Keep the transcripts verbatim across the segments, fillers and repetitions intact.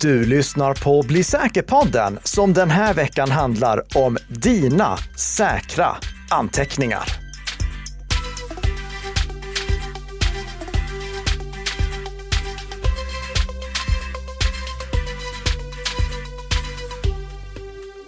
Du lyssnar på Bli säker-podden som den här veckan handlar om dina säkra anteckningar.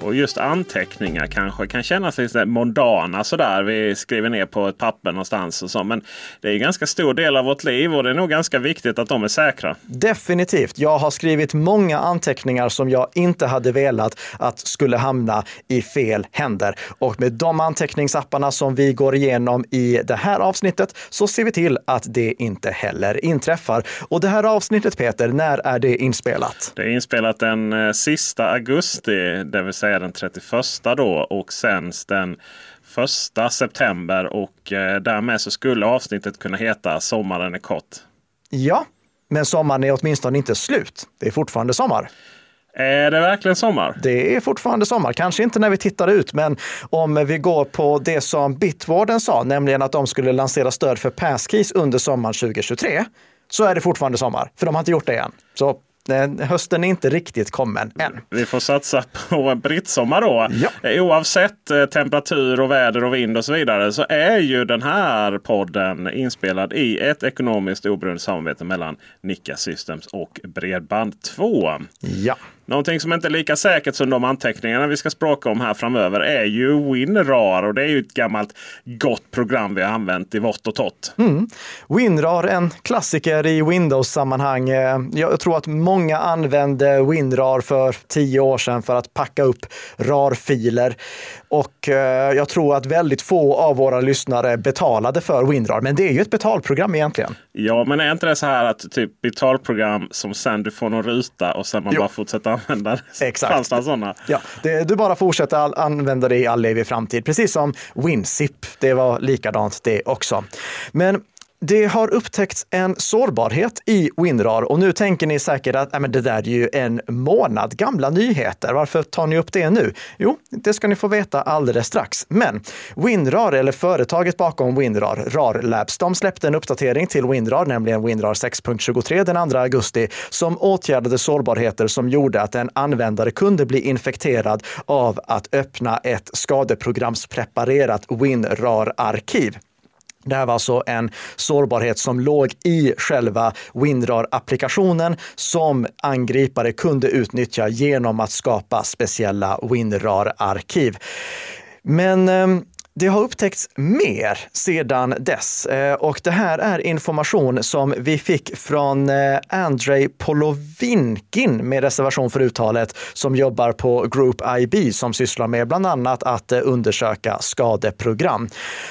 Och just anteckningar kanske kan kännas lite mondana sådär. Vi skriver ner på ett papper någonstans och så. Men det är ju en ganska stor del av vårt liv och det är nog ganska viktigt att de är säkra. Definitivt. Jag har skrivit många anteckningar som jag inte hade velat att skulle hamna i fel händer. Och med de anteckningsapparna som vi går igenom i det här avsnittet så ser vi till att det inte heller inträffar. Och det här avsnittet, Peter, när är det inspelat? Det är inspelat den sista augusti, det vill säga den trettioförsta då och sen den första september och eh, därmed så skulle avsnittet kunna heta Sommaren är kort. Ja, men sommaren är åtminstone inte slut. Det är fortfarande sommar. Är det verkligen sommar? Det är fortfarande sommar. Kanske inte när vi tittar ut, men om vi går på det som Bitwarden sa, nämligen att de skulle lansera stöd för passkeys under sommaren tjugohundratjugotre, så är det fortfarande sommar. För de har inte gjort det än. Så hösten är inte riktigt kommen än. Vi får satsa på en brittsommar då. Ja. Oavsett temperatur och väder och vind och så vidare så är ju den här podden inspelad i ett ekonomiskt oberoende samarbete mellan Nikka Systems och Bredband två. Ja. Någonting som inte är lika säkert som de anteckningarna vi ska språka om här framöver är ju WinRAR, och det är ju ett gammalt gott program vi har använt i vått och tott. Mm. WinRAR, en klassiker i Windows-sammanhang. Jag tror att många använde WinRAR för tio år sedan för att packa upp RAR-filer. Och jag tror att väldigt få av våra lyssnare betalade för WinRAR, men det är ju ett betalprogram egentligen. Ja, men är inte det så här att typ betalprogram som sen du får någon ruta och sen man jo. bara fortsätter använda det? Exakt. Ja, det, du bara fortsätter all, använda det i all evig framtid. Precis som WinZip, det var likadant det också. Men det har upptäckts en sårbarhet i WinRAR och nu tänker ni säkert att äh, men det där är ju en månad gamla nyheter. Varför tar ni upp det nu? Jo, det ska ni få veta alldeles strax. Men WinRAR, eller företaget bakom WinRAR, RAR Labs, de släppte en uppdatering till WinRAR, nämligen WinRAR sex punkt tjugotre den andra augusti, som åtgärdade sårbarheter som gjorde att en användare kunde bli infekterad av att öppna ett skadeprogramspreparerat WinRAR-arkiv. Det här var alltså en sårbarhet som låg i själva WinRAR-applikationen som angripare kunde utnyttja genom att skapa speciella WinRAR-arkiv. Men eh, det har upptäckts mer sedan dess, eh, och det här är information som vi fick från eh, Andrej Polovinkin, med reservation för uttalet, som jobbar på Group I B som sysslar med bland annat att eh, undersöka skadeprogram.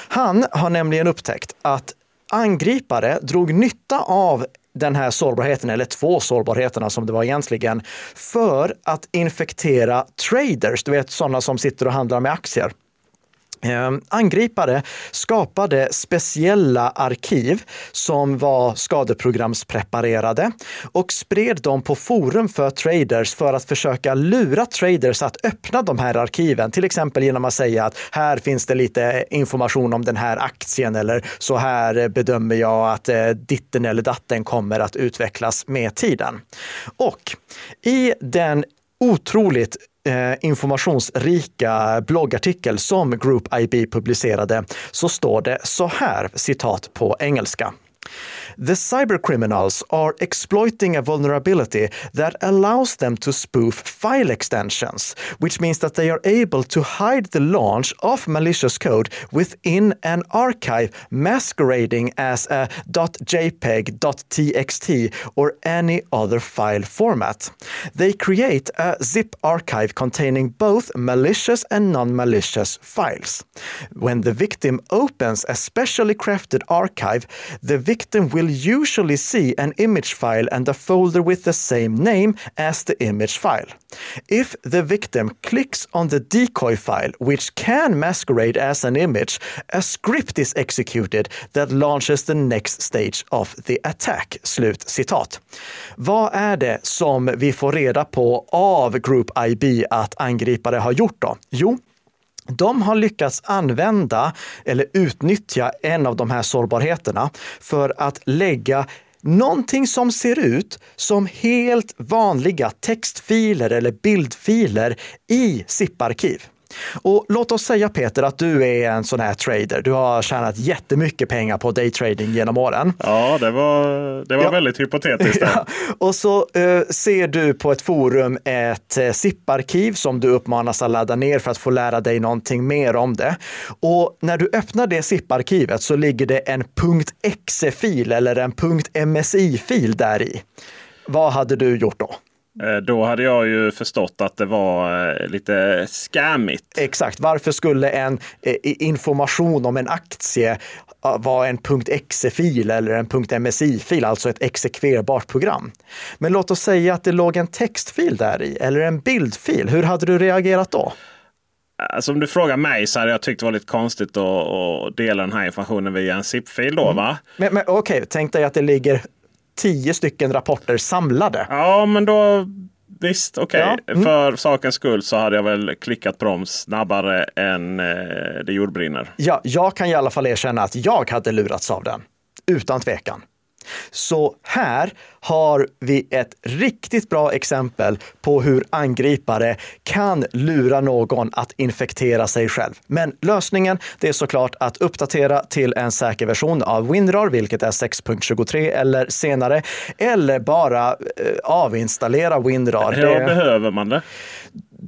Han har nämligen upptäckt att angripare drog nytta av den här sårbarheten, eller två sårbarheterna som det var egentligen, för att infektera traders, du vet sådana som sitter och handlar med aktier. Angripare skapade speciella arkiv som var skadeprogramspreparerade och spred dem på forum för traders för att försöka lura traders att öppna de här arkiven. Till exempel genom att säga att här finns det lite information om den här aktien, eller så här bedömer jag att ditten eller datten kommer att utvecklas med tiden. Och i den otroligt informationsrika bloggartikel som Group I B publicerade så står det så här, citat på engelska: "The cybercriminals are exploiting a vulnerability that allows them to spoof file extensions, which means that they are able to hide the launch of malicious code within an archive masquerading as a .jpeg, .txt or any other file format. They create a zip archive containing both malicious and non-malicious files. When the victim opens a specially crafted archive, the victim will usually see an image file and a folder with the same name as the image file. If the victim clicks on the decoy file, which can masquerade as an image, a script is executed that launches the next stage of the attack." Slut citat. Vad är det som vi får reda på av Group I B att angripare har gjort då? Jo, de har lyckats använda eller utnyttja en av de här sårbarheterna för att lägga Någonting som ser ut som helt vanliga textfiler eller bildfiler i zip-arkiv. Och låt oss säga, Peter, att du är en sån här trader. Du har tjänat jättemycket pengar på daytrading genom åren. Ja, det var, det var ja. väldigt hypotetiskt. Ja. Och så eh, ser du på ett forum ett eh, zip-arkiv som du uppmanas att ladda ner för att få lära dig någonting mer om det. Och när du öppnar det zip-arkivet så ligger det en .exe-fil eller en .msi-fil där i. Vad hade du gjort då? Då hade jag ju förstått att det var lite scammigt. Exakt. Varför skulle en information om en aktie vara en .exe-fil eller en .msi-fil, alltså ett exekverbart program? Men låt oss säga att det låg en textfil där i eller en bildfil. Hur hade du reagerat då? Alltså, om du frågar mig så hade jag tyckt det var lite konstigt att, att dela den här informationen via en zip-fil då, va? Mm. Men, men okej, okay. Tänk dig att det ligger tio stycken rapporter samlade. Ja, men då visst, okej. Okay. Ja. Mm. För sakens skull så hade jag väl klickat på dem snabbare än eh, det jordbrinner. Ja, jag kan i alla fall erkänna att jag hade lurats av den. Utan tvekan. Så här har vi ett riktigt bra exempel på hur angripare kan lura någon att infektera sig själv. Men lösningen, det är såklart att uppdatera till en säker version av WinRAR, vilket är sex punkt tjugotre eller senare. Eller bara eh, avinstallera WinRAR. Hur det... behöver man det?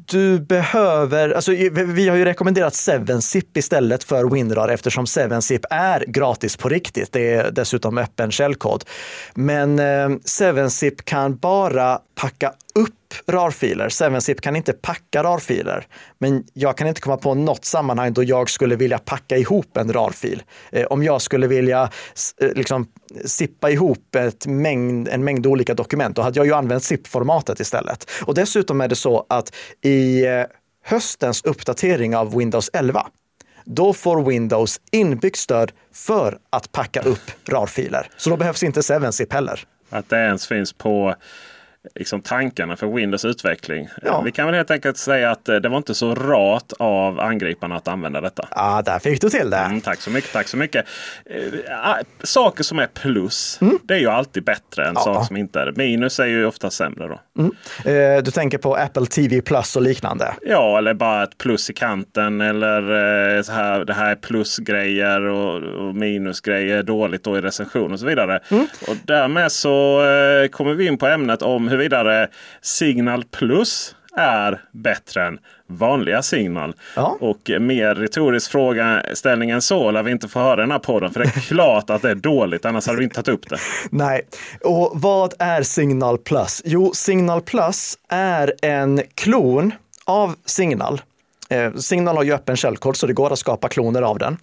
Du behöver, alltså vi har ju rekommenderat sju zip istället för WinRAR eftersom sju zip är gratis på riktigt. Det är dessutom öppen källkod. Men sju zip kan bara packa upp RAR-filer. sju zip kan inte packa RAR-filer. Men jag kan inte komma på något sammanhang då jag skulle vilja packa ihop en RAR-fil. Om jag skulle vilja liksom zippa ihop ett mängd, en mängd olika dokument, då hade jag ju använt zip-formatet istället. Och dessutom är det så att i höstens uppdatering av Windows elva, då får Windows inbyggt stöd för att packa upp RAR-filer. Så då behövs inte sju zip heller. Att det ens finns på liksom tankarna för Windows utveckling. Ja. Vi kan väl helt enkelt säga att det var inte så rat av angriparna att använda detta. Ja, ah, där fick du till det. Mm, tack så mycket, tack så mycket. Eh, saker som är plus, mm. det är ju alltid bättre än ja. saker som inte är. Minus är ju ofta sämre då. Mm. Eh, du tänker på Apple T V Plus och liknande? Ja, eller bara ett plus i kanten eller eh, så här, det här är plusgrejer och, och minusgrejer dåligt då i recension och så vidare. Mm. Och därmed så eh, kommer vi in på ämnet om hur vidare Signal Plus är bättre än vanliga Signal. Ja. Och mer retorisk frågeställning än så lär vi inte få höra den här podden, för det är klart att det är dåligt, annars hade vi inte tagit upp det. Nej, och vad är Signal Plus? Jo, Signal Plus är en klon av Signal. Eh, Signal har ju öppen källkod så det går att skapa kloner av den.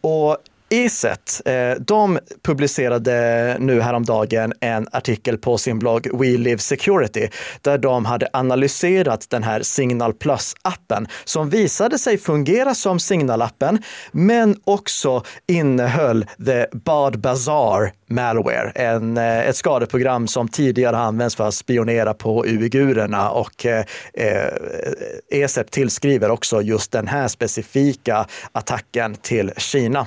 Och E S E T, de publicerade nu häromdagen en artikel på sin blogg We Live Security där de hade analyserat den här Signal Plus-appen som visade sig fungera som Signal-appen men också innehöll The Bad Bazaar malware, en, ett skadeprogram som tidigare använts för att spionera på uigurerna, och eh, E S E T tillskriver också just den här specifika attacken till Kina.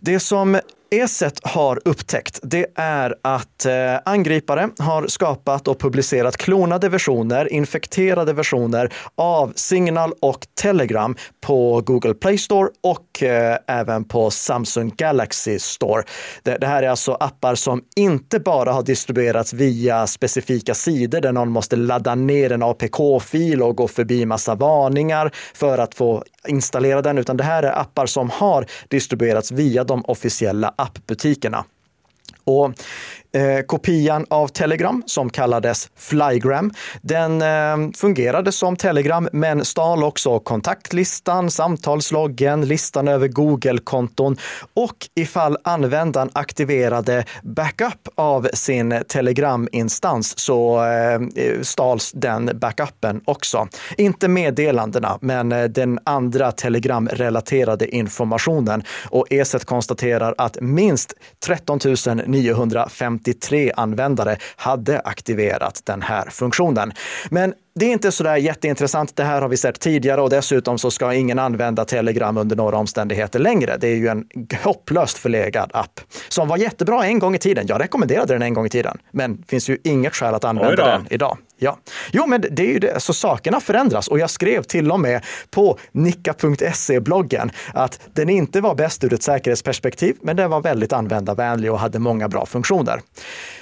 Det som E S E T har upptäckt, det är att eh, angripare har skapat och publicerat klonade versioner, infekterade versioner av Signal och Telegram på Google Play Store och eh, även på Samsung Galaxy Store. Det, det här är alltså appar som inte bara har distribuerats via specifika sidor där någon måste ladda ner en A P K-fil och gå förbi massa varningar för att få installera den, utan det här är appar som har distribuerats via de officiella appbutikerna. Och eh, kopian av Telegram som kallades Flygram, den eh, fungerade som Telegram men stal också kontaktlistan, samtalsloggen, listan över Google-konton, och ifall användaren aktiverade backup av sin Telegram-instans så eh, stals den backupen också. Inte meddelandena men eh, den andra Telegram-relaterade informationen, och E S E T konstaterar att minst tretton tusen niohundrafemtiotre användare hade aktiverat den här funktionen. Men det är inte sådär jätteintressant. Det här har vi sett tidigare och dessutom så ska ingen använda Telegram under några omständigheter längre. Det är ju en hopplöst förlegad app som var jättebra en gång i tiden. Jag rekommenderade den en gång i tiden, men det finns ju inget skäl att använda den idag. Ja. Jo, men det är ju det. Så sakerna förändras och jag skrev till och med på nikka punkt se-bloggen att den inte var bäst ur ett säkerhetsperspektiv, men den var väldigt användarvänlig och hade många bra funktioner.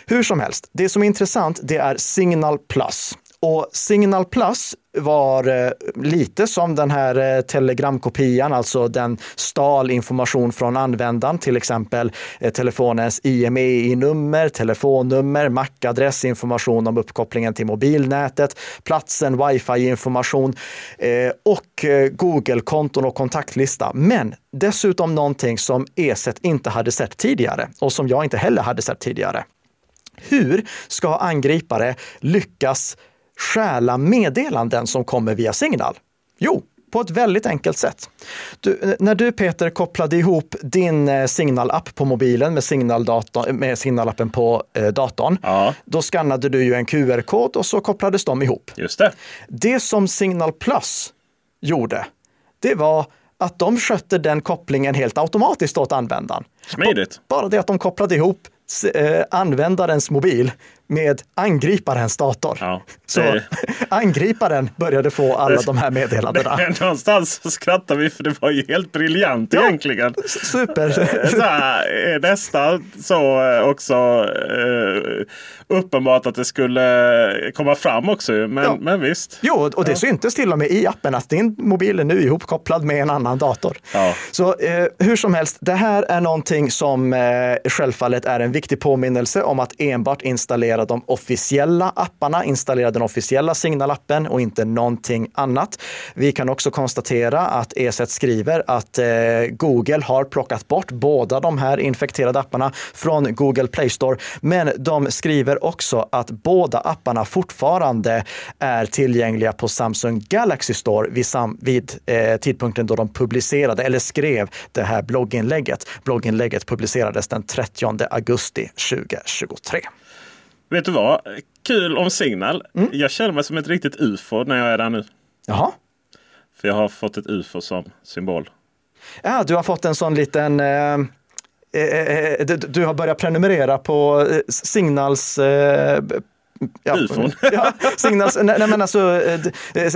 Hur som helst, det som är intressant det är Signal Plus. Och Signal Plus var lite som den här telegramkopian, alltså den stal information från användaren, till exempel telefonens I M E I-nummer, telefonnummer, M A C-adress, information om uppkopplingen till mobilnätet, platsen, Wi-Fi-information och Google-konton och kontaktlista. Men dessutom någonting som E S E T inte hade sett tidigare och som jag inte heller hade sett tidigare. Hur ska angripare lyckas stjäla meddelanden som kommer via Signal? Jo, på ett väldigt enkelt sätt. Du, när du Peter kopplade ihop din Signal-app på mobilen med, Signal-dator, med Signal-appen på eh, datorn, ja. Då skannade du ju en Q R-kod och så kopplades de ihop. Just det. Det som Signal Plus gjorde, det var att de skötte den kopplingen helt automatiskt åt användaren. Smidigt. Bara det att de kopplade ihop användarens mobil med angriparens dator. Ja, så angriparen började få alla de här meddelandena. Men någonstans så skrattar vi för det var ju helt briljant ja, egentligen. Super. Så här, nästan så också uppenbart att det skulle komma fram också. Men, ja. Men visst. Jo, och det ja. syntes till och med i appen att din mobil är nu ihopkopplad med en annan dator. Ja. Så hur som helst, det här är någonting som självfallet är en viktig påminnelse om att enbart installera de officiella apparna, installera den officiella signalappen och inte någonting annat. Vi kan också konstatera att E S E T skriver att eh, Google har plockat bort båda de här infekterade apparna från Google Play Store, men de skriver också att båda apparna fortfarande är tillgängliga på Samsung Galaxy Store vid, sam- vid eh, tidpunkten då de publicerade eller skrev det här blogginlägget. Blogginlägget publicerades den trettionde augusti tjugohundratjugotre. Vet du vad? Kul om Signal. Mm. Jag känner mig som ett riktigt U F O när jag är där nu. Jaha. För jag har fått ett U F O som symbol. Ja, du har fått en sån liten... Eh, eh, du, du har börjat prenumerera på Signals... Eh, Ja, ja, Signals, nej, men alltså,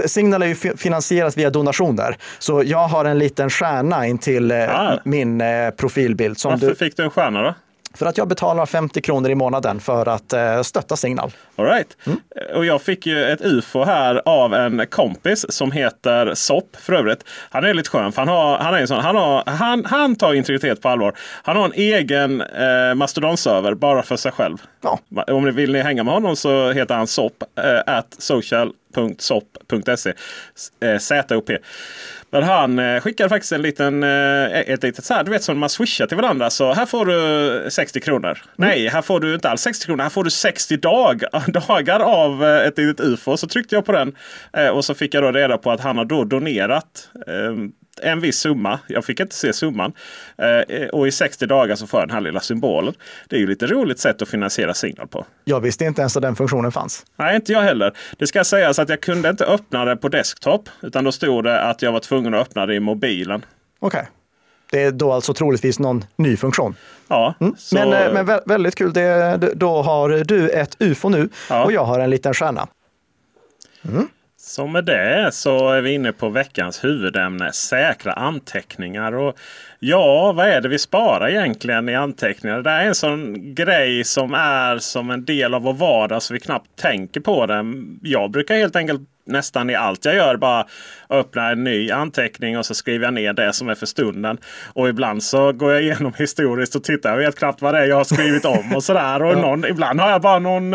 Signal är ju finansierat via donationer. Så jag har en liten stjärna in till ah. min profilbild. Som Varför du, fick du en stjärna då? För att jag betalar femtio kronor i månaden för att stötta Signal. All right. Mm. Och jag fick ju ett U F O här av en kompis som heter Sopp för övrigt. Han är lite skön för han, har, han, är en sån, han, har, han, han tar integritet på allvar. Han har en egen eh, mastodonserver bara för sig själv. Ja. Om ni vill ni hänga med honom så heter han Sopp eh, at social punkt sopp punkt se eh, Z O P. Men han eh, skickade faktiskt en liten eh, ett litet så här, du vet som man swishar till varandra så här får du sextio kronor. Mm. Nej, här får du inte alls sextio kronor. Här får du sextio dagar av eh, ett litet U F O. Så tryckte jag på den eh, och så fick jag då reda på att han har då donerat eh, en viss summa. Jag fick inte se summan. Eh, och i sextio dagar så får jag den här lilla symbolen. Det är ju lite roligt sätt att finansiera Signal på. Jag visste inte ens att den funktionen fanns. Nej, inte jag heller. Det ska sägas att jag kunde inte öppna det på desktop utan då stod det att jag var tvungen och öppnade i mobilen. Okej. Okay. Det är då alltså troligtvis någon ny funktion. Ja. Mm. Så... Men, men vä- väldigt kul. Det, då har du ett U F O nu ja. Och jag har en liten stjärna. Mm. Så med det så är vi inne på veckans huvudämne, säkra anteckningar. Och ja, vad är det vi sparar egentligen i anteckningar? Det är en sån grej som är som en del av vår vardag så vi knappt tänker på den. Jag brukar helt enkelt nästan i allt jag gör bara öppna en ny anteckning och så skriver jag ner det som är för stunden. Och ibland så går jag igenom historiskt och tittar. Jag vet knappt vad det är jag har skrivit om och sådär. Och någon, ibland har jag bara någon,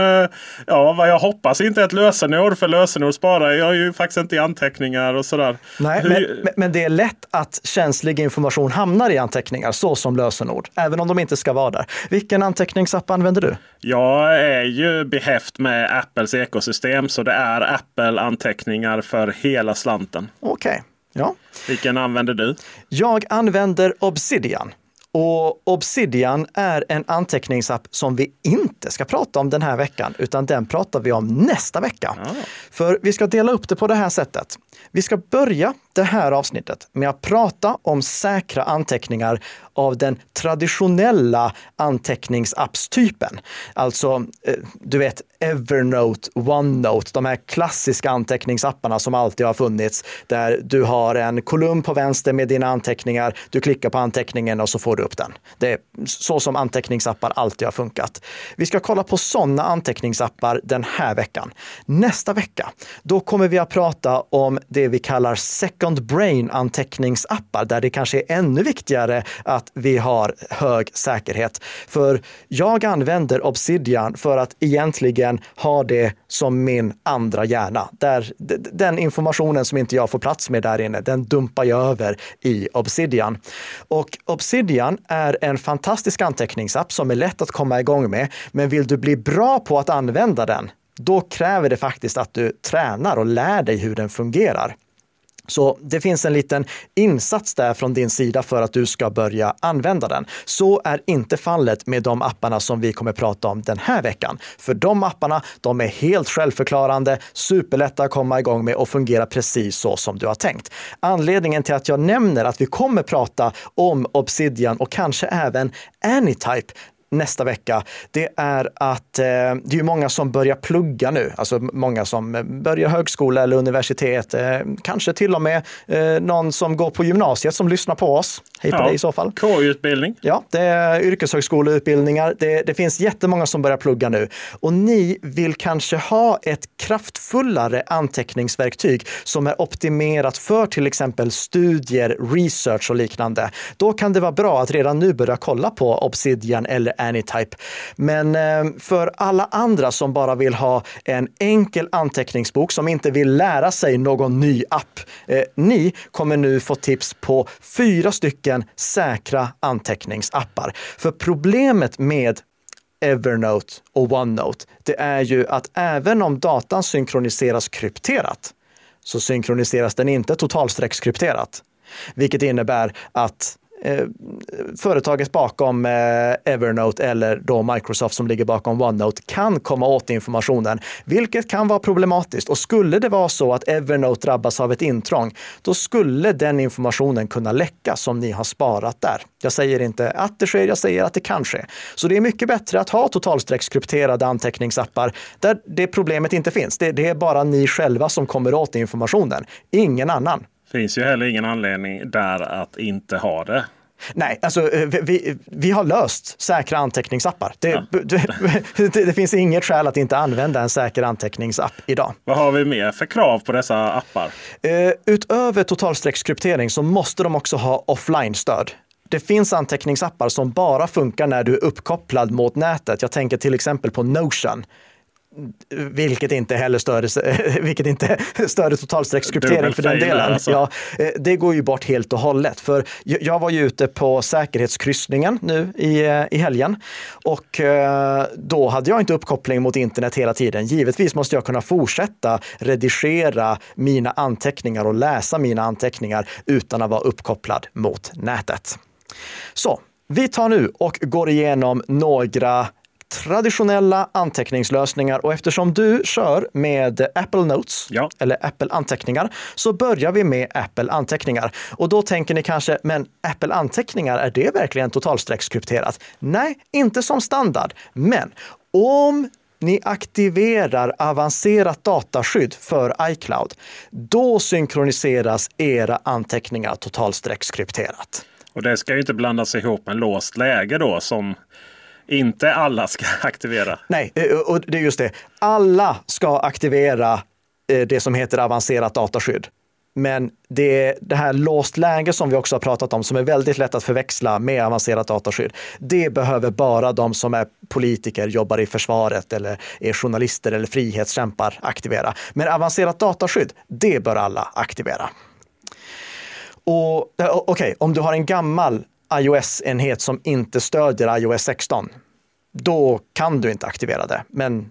ja vad jag hoppas inte ett lösenord. För lösenord sparar jag ju faktiskt inte i anteckningar och sådär. Nej, men, men det är lätt att känslig information hamnar i anteckningar så som lösenord. Även om de inte ska vara där. Vilken anteckningsapp använder du? Jag är ju behäft med Apples ekosystem så det är Apple anteckningar. Anteckningar för hela slanten. Okej, okay. Ja. Vilken använder du? Jag använder Obsidian. Och Obsidian är en anteckningsapp som vi inte ska prata om den här veckan, utan den pratar vi om nästa vecka. Ah. För vi ska dela upp det på det här sättet. Vi ska börja det här avsnittet med att prata om säkra anteckningar av den traditionella anteckningsappstypen. Alltså, du vet, Evernote, OneNote, de här klassiska anteckningsapparna som alltid har funnits, där du har en kolumn på vänster med dina anteckningar, du klickar på anteckningen och så får du upp den. Det är så som anteckningsappar alltid har funkat. Vi ska kolla på sådana anteckningsappar den här veckan. Nästa vecka, då kommer vi att prata om det vi kallar second brain anteckningsappar, där det kanske är ännu viktigare att vi har hög säkerhet. För jag använder Obsidian för att egentligen ha det som min andra hjärna. Där, den informationen som inte jag får plats med där inne, den dumpar jag över i Obsidian. Och Obsidian är en fantastisk anteckningsapp som är lätt att komma igång med, men vill du bli bra på att använda den, då kräver det faktiskt att du tränar och lär dig hur den fungerar. Så det finns en liten insats där från din sida för att du ska börja använda den. Så är inte fallet med de apparna som vi kommer prata om den här veckan. För de apparna, de är helt självförklarande, superlätta att komma igång med och fungerar precis så som du har tänkt. Anledningen till att jag nämner att vi kommer prata om Obsidian och kanske även Anytype nästa vecka, det är att eh, det är många som börjar plugga nu. Alltså många som börjar högskola eller universitet. Eh, kanske till och med eh, någon som går på gymnasiet som lyssnar på oss. Hej på ja, dig i så fall. K U-utbildning. Ja, det är yrkeshögskoleutbildningar. Det, det finns jättemånga som börjar plugga nu. Och ni vill kanske ha ett kraftfullare anteckningsverktyg som är optimerat för till exempel studier, research och liknande. Då kan det vara bra att redan nu börja kolla på Obsidian eller Anytype. Men för alla andra som bara vill ha en enkel anteckningsbok, som inte vill lära sig någon ny app, eh, ni kommer nu få tips på fyra stycken säkra anteckningsappar. För problemet med Evernote och OneNote, det är ju att även om datan synkroniseras krypterat, så synkroniseras den inte totalsträckskrypterat. Vilket innebär att Eh, företaget bakom eh, Evernote eller då Microsoft som ligger bakom OneNote kan komma åt informationen, vilket kan vara problematiskt. Och skulle det vara så att Evernote drabbas av ett intrång, då skulle den informationen kunna läcka som ni har sparat där. Jag säger inte att det sker, jag säger att det kan ske. Så det är mycket bättre att ha totalsträckskrypterade anteckningsappar där det problemet inte finns. Det, det är bara ni själva som kommer åt informationen, ingen annan. Det finns ju heller ingen anledning där att inte ha det. Nej, alltså vi, vi har löst säkra anteckningsappar. Det, ja. det, det, det finns inget skäl att inte använda en säker anteckningsapp idag. Vad har vi mer för krav på dessa appar? Utöver totalsträckskryptering så måste de också ha offline-stöd. Det finns anteckningsappar som bara funkar när du är uppkopplad mot nätet. Jag tänker till exempel på Notion. Vilket inte heller störde, vilket inte störde totalsträckskryptering för den delen. Alltså. Ja, det går ju bort helt och hållet. För jag var ju ute på säkerhetskryssningen nu i, i helgen, och då hade jag inte uppkoppling mot internet hela tiden. Givetvis måste jag kunna fortsätta redigera mina anteckningar och läsa mina anteckningar utan att vara uppkopplad mot nätet. Så, vi tar nu och går igenom några traditionella anteckningslösningar, och eftersom du kör med Apple Notes ja. eller Apple Anteckningar, så börjar vi med Apple Anteckningar. Och då tänker ni kanske, men Apple Anteckningar, är det verkligen totalsträckskrypterat? Nej, inte som standard. Men om ni aktiverar avancerat dataskydd för iCloud, då synkroniseras era anteckningar totalsträckskrypterat. Och det ska ju inte blandas ihop med låst läge då, som inte alla ska aktivera. Nej, och det är just det. Alla ska aktivera det som heter avancerat dataskydd. Men det, det här låst läge som vi också har pratat om, som är väldigt lätt att förväxla med avancerat dataskydd, det behöver bara de som är politiker, jobbar i försvaret eller är journalister eller frihetskämpar aktivera. Men avancerat dataskydd, det bör alla aktivera. Och okej, okay, om du har en gammal iOS-enhet som inte stödjer iOS sexton, då kan du inte aktivera det. Men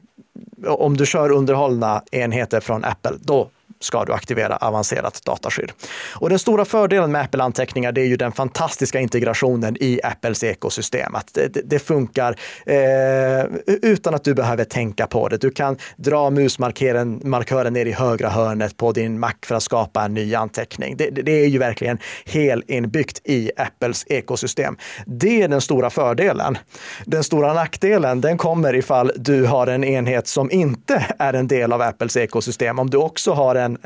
om du kör underhållna enheter från Apple, då ska du aktivera avancerat dataskydd. Och den stora fördelen med Apple Anteckningar, det är ju den fantastiska integrationen i Apples ekosystem. Att det, det funkar eh, utan att du behöver tänka på det. Du kan dra musmarkören ner i högra hörnet på din Mac för att skapa en ny anteckning. Det, det är ju verkligen helinbyggt i Apples ekosystem. Det är den stora fördelen. Den stora nackdelen, den kommer ifall du har en enhet som inte är en del av Apples ekosystem. Om du också har en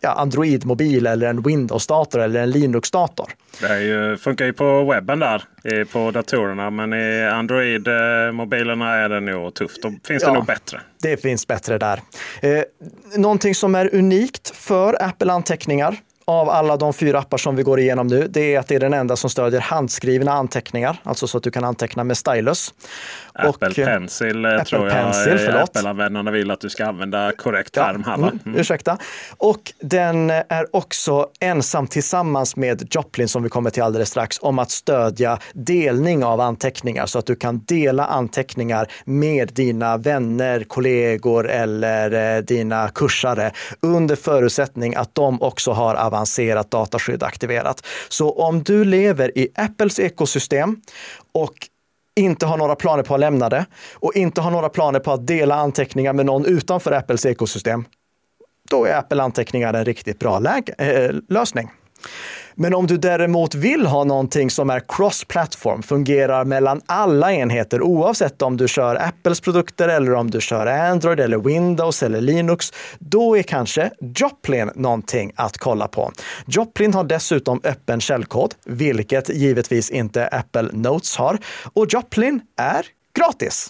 ja, Android-mobil eller en Windows-dator eller en Linux-dator. Det är ju, funkar ju på webben där, på datorerna. Men i Android-mobilerna är det nog tufft. Då finns det ja, nog bättre. Det finns bättre där. Eh, någonting som är unikt för Apple Anteckningar av alla de fyra appar som vi går igenom nu, det är att det är den enda som stödjer handskrivna anteckningar, alltså så att du kan anteckna med stylus. Apple och, Pencil Apple tror jag Pencil, Apple-användarna vill att du ska använda korrekt armhalla. Ja, mm, ursäkta. Och den är också ensam tillsammans med Joplin, som vi kommer till alldeles strax, om att stödja delning av anteckningar, så att du kan dela anteckningar med dina vänner, kollegor eller dina kursare, under förutsättning att de också har avancerat dataskydd aktiverat. Så om du lever i Apples ekosystem och inte har några planer på att lämna det och inte har några planer på att dela anteckningar med någon utanför Apples ekosystem, då är Apple Anteckningar en riktigt bra läge, äh, lösning. Men om du däremot vill ha någonting som är cross-platform, fungerar mellan alla enheter oavsett om du kör Apples produkter eller om du kör Android eller Windows eller Linux, då är kanske Joplin någonting att kolla på. Joplin har dessutom öppen källkod, vilket givetvis inte Apple Notes har, och Joplin är gratis.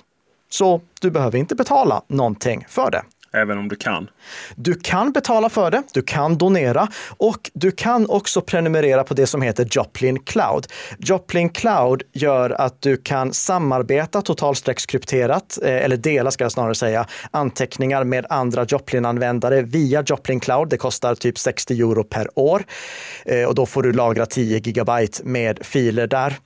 Så du behöver inte betala någonting för det. Även om du kan. Du kan betala för det, du kan donera och du kan också prenumerera på det som heter Joplin Cloud. Joplin Cloud gör att du kan samarbeta totalsträckskrypterat, eller dela ska jag snarare säga, anteckningar med andra Joplin-användare via Joplin Cloud. Det kostar typ sextio euro per år och då får du lagra tio gigabyte med filer där.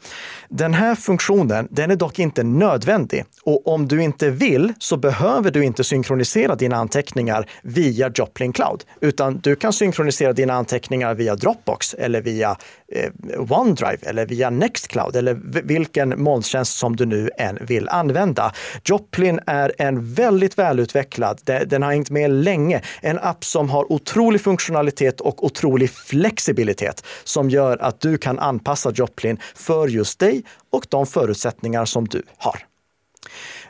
Den här funktionen, den är dock inte nödvändig, och om du inte vill så behöver du inte synkronisera dina anteckningar via Joplin Cloud, utan du kan synkronisera dina anteckningar via Dropbox eller via eh, OneDrive eller via Nextcloud eller vilken molntjänst som du nu än vill använda. Joplin är en väldigt välutvecklad, den har hängt med länge, en app som har otrolig funktionalitet och otrolig flexibilitet som gör att du kan anpassa Joplin för just dig och de förutsättningar som du har.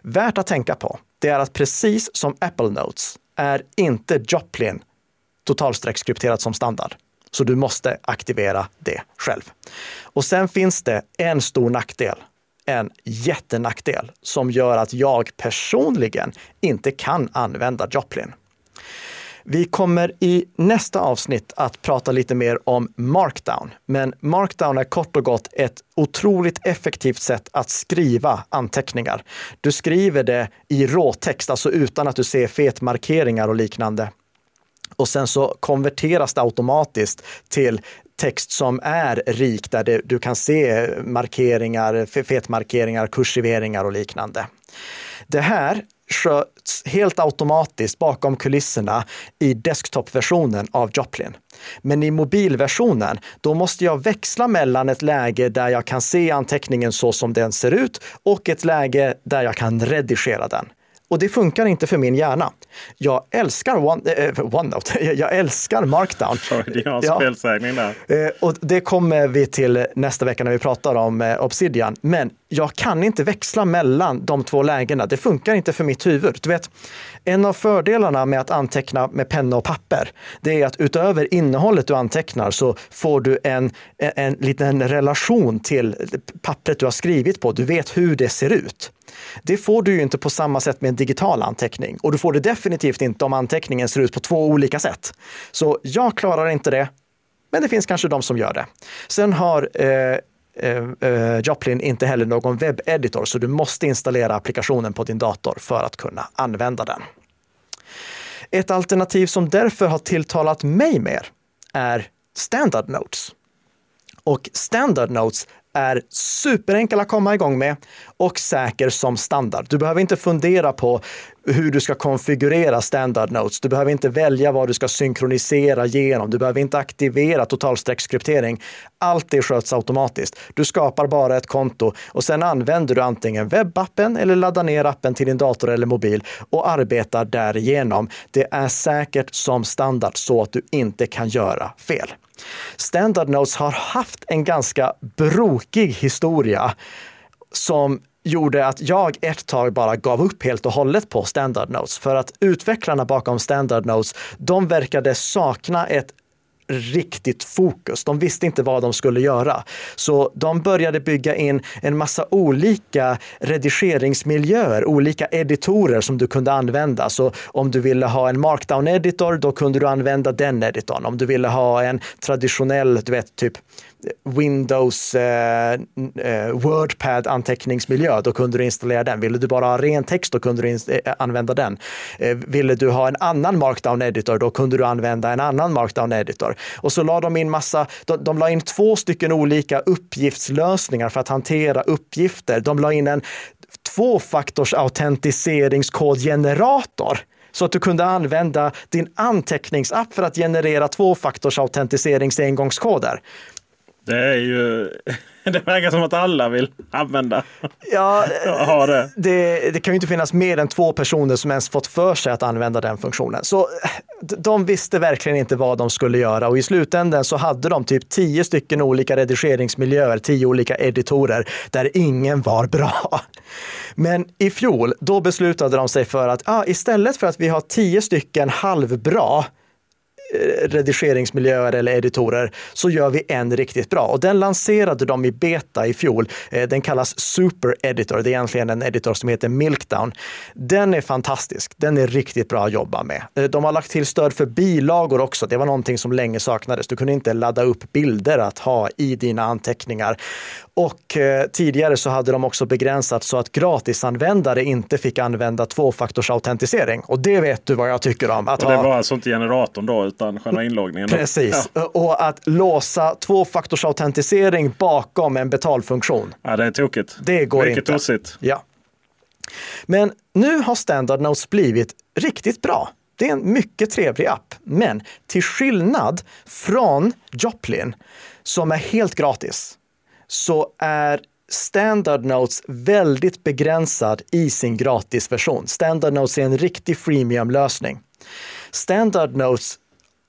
Värt att tänka på, det är att precis som Apple Notes är inte Joplin totalsträckskrypterat som standard. Så du måste aktivera det själv. Och sen finns det en stor nackdel, en jättenackdel, som gör att jag personligen inte kan använda Joplin. Vi kommer i nästa avsnitt att prata lite mer om Markdown. Men Markdown är kort och gott ett otroligt effektivt sätt att skriva anteckningar. Du skriver det i råtext, alltså utan att du ser fetmarkeringar och liknande. Och sen så konverteras det automatiskt till text som är rik, där det, du kan se markeringar, fetmarkeringar, kursiveringar och liknande. Det här sköts helt automatiskt bakom kulisserna i desktopversionen av Joplin. Men i mobilversionen, då måste jag växla mellan ett läge där jag kan se anteckningen så som den ser ut och ett läge där jag kan redigera den. Och det funkar inte för min hjärna. Jag älskar One, eh, OneNote. Jag älskar Markdown. Sorry, jag har spelsägning där. Ja. Och det kommer vi till nästa vecka när vi pratar om Obsidian. Men jag kan inte växla mellan de två lägena. Det funkar inte för mitt huvud. Du vet, en av fördelarna med att anteckna med penna och papper, det är att utöver innehållet du antecknar så får du en, en liten relation till pappret du har skrivit på. Du vet hur det ser ut. Det får du ju inte på samma sätt med en digital anteckning. Och du får det definitivt inte om anteckningen ser ut på två olika sätt. Så jag klarar inte det, men det finns kanske de som gör det. Sen har eh, eh, Joplin inte heller någon webbeditor, så du måste installera applikationen på din dator för att kunna använda den. Ett alternativ som därför har tilltalat mig mer är Standard Notes. Och Standard Notes är superenkel att komma igång med och säker som standard. Du behöver inte fundera på hur du ska konfigurera Standard Notes. Du behöver inte välja vad du ska synkronisera genom. Du behöver inte aktivera totalstreckskryptering. Allt det sköts automatiskt. Du skapar bara ett konto och sen använder du antingen webbappen eller laddar ner appen till din dator eller mobil och arbetar därigenom. Det är säkert som standard så att du inte kan göra fel. Standard Notes har haft en ganska brokig historia som gjorde att jag ett tag bara gav upp helt och hållet på Standard Notes. För att utvecklarna bakom Standard Notes, de verkade sakna ett riktigt fokus. De visste inte vad de skulle göra. Så de började bygga in en massa olika redigeringsmiljöer, olika editorer som du kunde använda. Så om du ville ha en markdown-editor, då kunde du använda den editorn. Om du ville ha en traditionell, du vet, typ Windows eh, eh, WordPad-anteckningsmiljö, då kunde du installera den. Ville du bara ha ren text, då kunde du inst- använda den. Eh, ville du ha en annan markdown-editor, då kunde du använda en annan markdown-editor. Och så la de in massa, de, de la in två stycken olika uppgiftslösningar för att hantera uppgifter. De la in en tvåfaktorsautentiseringskodgenerator. Så att du kunde använda din anteckningsapp för att generera tvåfaktorsautentiserings-engångskoder. Det är ju... Det verkar som att alla vill använda. Ja, ha det. Det, det kan ju inte finnas mer än två personer som ens fått för sig att använda den funktionen. Så de visste verkligen inte vad de skulle göra. Och i slutändan så hade de typ tio stycken olika redigeringsmiljöer, tio olika editorer där ingen var bra. Men i fjol, då beslutade de sig för att ah, istället för att vi har tio stycken halvbra redigeringsmiljöer eller editorer, så gör vi en riktigt bra. Och den lanserade de i beta i fjol. Den kallas Super Editor. Det är egentligen en editor som heter Milkdown. Den är fantastisk. Den är riktigt bra att jobba med. De har lagt till stöd för bilagor också. Det var någonting som länge saknades. Du kunde inte ladda upp bilder att ha i dina anteckningar. Och eh, tidigare så hade de också begränsat så att gratisanvändare inte fick använda tvåfaktorsautentisering. Och det vet du vad jag tycker om. Att och det var ha... alltså inte generatorn då, utan själva inloggningen. Då. Precis. Ja. Och att låsa tvåfaktorsautentisering bakom en betalfunktion. Ja, det är tokigt. Det går Vilket inte. Tossigt. Ja. Men nu har Standard Notes blivit riktigt bra. Det är en mycket trevlig app. Men till skillnad från Joplin, som är helt gratis, så är Standard Notes väldigt begränsad i sin gratisversion. Standard Notes är en riktig freemium-lösning. Standard Notes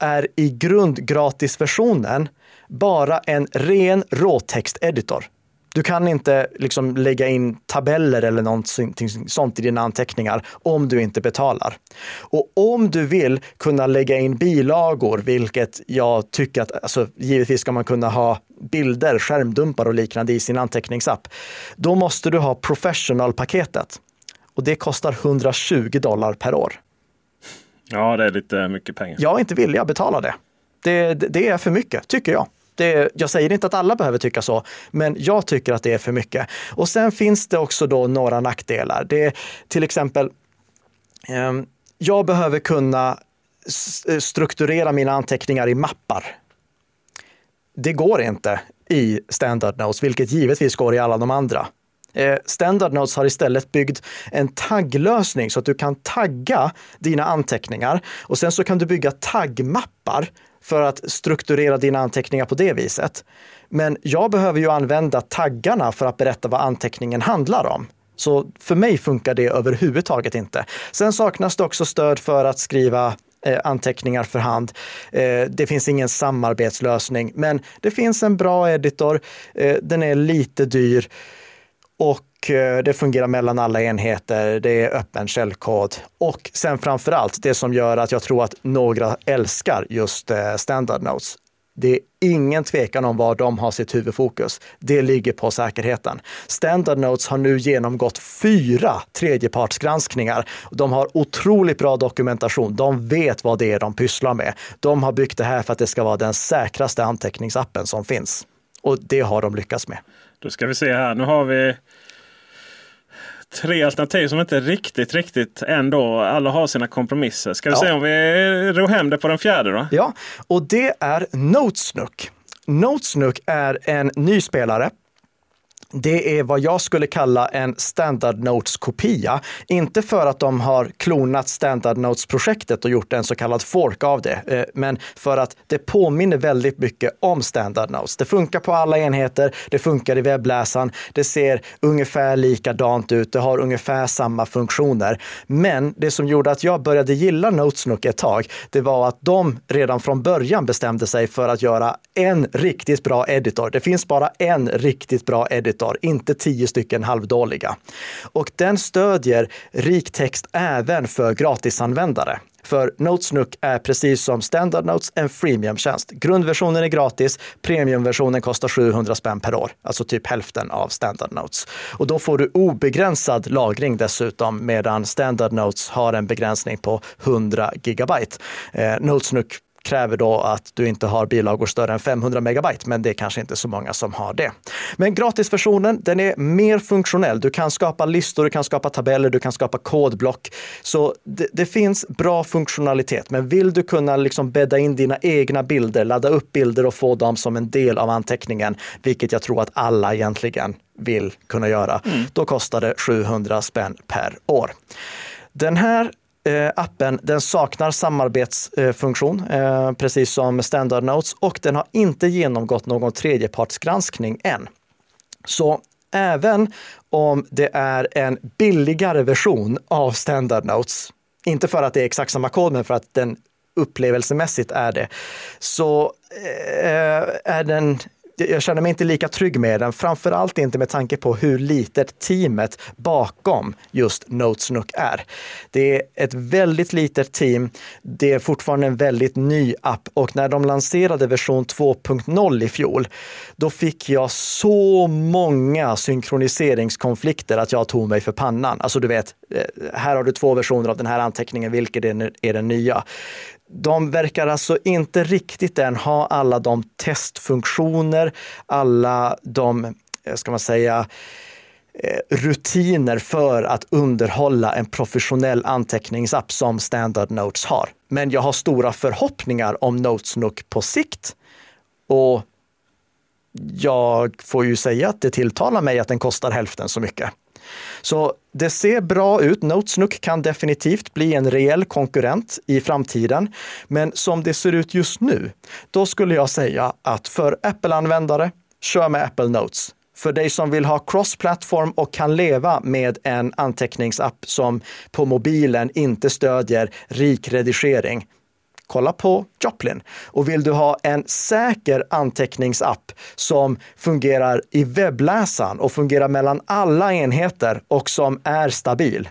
är i grundgratisversionen bara en ren råtexteditor. Du kan inte liksom lägga in tabeller eller någonting sånt i dina anteckningar om du inte betalar. Och om du vill kunna lägga in bilagor, vilket jag tycker att, alltså, givetvis ska man kunna ha bilder, skärmdumpar och liknande i sin anteckningsapp, då måste du ha Professional-paketet. Och det kostar hundratjugo dollar per år. Ja, det är lite mycket pengar. Jag är inte villig att betala det. Det, det är för mycket, tycker jag. Det, jag säger inte att alla behöver tycka så, men jag tycker att det är för mycket. Och sen finns det också då några nackdelar. Det är till exempel, eh, jag behöver kunna s- strukturera mina anteckningar i mappar. Det går inte i Standard Notes, vilket givetvis går i alla de andra. Eh, Standard Notes har istället byggt en tagglösning så att du kan tagga dina anteckningar. Och sen så kan du bygga taggmappar för att strukturera dina anteckningar på det viset. Men jag behöver ju använda taggarna för att berätta vad anteckningen handlar om. Så för mig funkar det överhuvudtaget inte. Sen saknas det också stöd för att skriva eh, anteckningar för hand. Eh, det finns ingen samarbetslösning, men det finns en bra editor. Eh, den är lite dyr och eh, det fungerar mellan alla enheter. Det är öppen källkod. Och sen framförallt det som gör att jag tror att några älskar just eh, Standard Notes. Det är ingen tvekan om var de har sitt huvudfokus. Det ligger på säkerheten. Standard Notes har nu genomgått fyra tredjepartsgranskningar. De har otroligt bra dokumentation. De vet vad det är de pysslar med. De har byggt det här för att det ska vara den säkraste anteckningsappen som finns. Och det har de lyckats med. Då ska vi se här. Nu har vi tre alternativ som inte riktigt, riktigt ändå. Alla har sina kompromisser. Ska vi ja. se om vi ro hem det på den fjärde då? Ja, och det är Notesnook. Notesnook är en ny spelare Det är vad jag skulle kalla en Standard Notes-kopia. Inte för att de har klonat Standard Notes-projektet och gjort en så kallad fork av det, men för att det påminner väldigt mycket om Standard Notes. Det funkar på alla enheter, det funkar i webbläsaren, det ser ungefär likadant ut, det har ungefär samma funktioner. Men det som gjorde att jag började gilla Notesnook ett tag, det var att de redan från början bestämde sig för att göra en riktigt bra editor. Det finns bara en riktigt bra editor, inte tio stycken halvdåliga. Och den stödjer riktext även för gratisanvändare. För Notesnook är precis som Standard Notes en freemium-tjänst. Grundversionen är gratis, premiumversionen kostar sjuhundra spänn per år, alltså typ hälften av Standard Notes. Och då får du obegränsad lagring dessutom, medan Standard Notes har en begränsning på hundra gigabyte. Eh, Notesnook kräver då att du inte har bilagor större än femhundra megabyte, men det är kanske inte så många som har det. Men gratisversionen, den är mer funktionell. Du kan skapa listor, du kan skapa tabeller, du kan skapa kodblock. Så det, det finns bra funktionalitet, men vill du kunna liksom bädda in dina egna bilder, ladda upp bilder och få dem som en del av anteckningen, vilket jag tror att alla egentligen vill kunna göra, mm. då kostar det sjuhundra spänn per år. Den här appen, den saknar samarbetsfunktion, precis som Standard Notes, och den har inte genomgått någon tredjepartsgranskning än. Så även om det är en billigare version av Standard Notes, inte för att det är exakt samma kod, men för att den upplevelsemässigt är det, så är den... Jag känner mig inte lika trygg med den, framförallt inte med tanke på hur litet teamet bakom just Notesnook är. Det är ett väldigt litet team, det är fortfarande en väldigt ny app, och när de lanserade version två punkt noll i fjol, då fick jag så många synkroniseringskonflikter att jag tog mig för pannan. Alltså du vet, här har du två versioner av den här anteckningen, vilket är den nya? De verkar alltså inte riktigt än ha alla de testfunktioner, alla de, ska man säga, rutiner för att underhålla en professionell anteckningsapp som Standard Notes har. Men jag har stora förhoppningar om Notesnook på sikt, och jag får ju säga att det tilltalar mig att den kostar hälften så mycket. Så det ser bra ut. Notesnook kan definitivt bli en reell konkurrent i framtiden. Men som det ser ut just nu, då skulle jag säga att för Apple-användare, kör med Apple Notes. För dig som vill ha cross-platform och kan leva med en anteckningsapp som på mobilen inte stödjer rik redigering, kolla på Joplin. Och vill du ha en säker anteckningsapp som fungerar i webbläsaren och fungerar mellan alla enheter och som är stabil,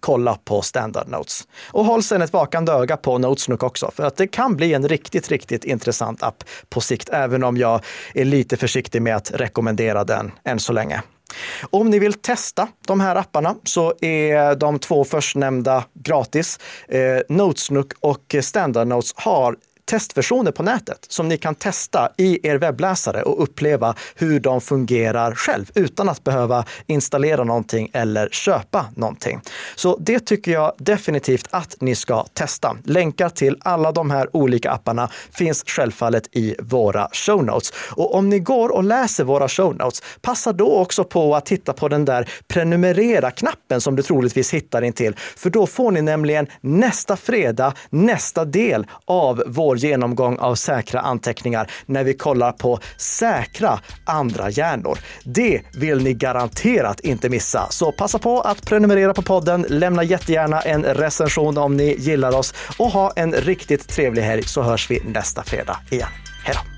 kolla på Standard Notes. Och håll sedan ett vakande öga på Notesnook också, för att det kan bli en riktigt, riktigt intressant app på sikt, även om jag är lite försiktig med att rekommendera den än så länge. Om ni vill testa de här apparna så är de två förstnämnda gratis. Eh, Notesnook och Standard Notes har testversioner på nätet som ni kan testa i er webbläsare och uppleva hur de fungerar själv utan att behöva installera någonting eller köpa någonting. Så det tycker jag definitivt att ni ska testa. Länkar till alla de här olika apparna finns självfallet i våra show notes. Och om ni går och läser våra show notes, passa då också på att titta på den där prenumerera-knappen som du troligtvis hittar in till. För då får ni nämligen nästa fredag nästa del av vår genomgång av säkra anteckningar, när vi kollar på säkra andra hjärnor. Det vill ni garanterat inte missa. Så passa på att prenumerera på podden, lämna jättegärna en recension om ni gillar oss, och ha en riktigt trevlig helg, så hörs vi nästa fredag igen. Hej då!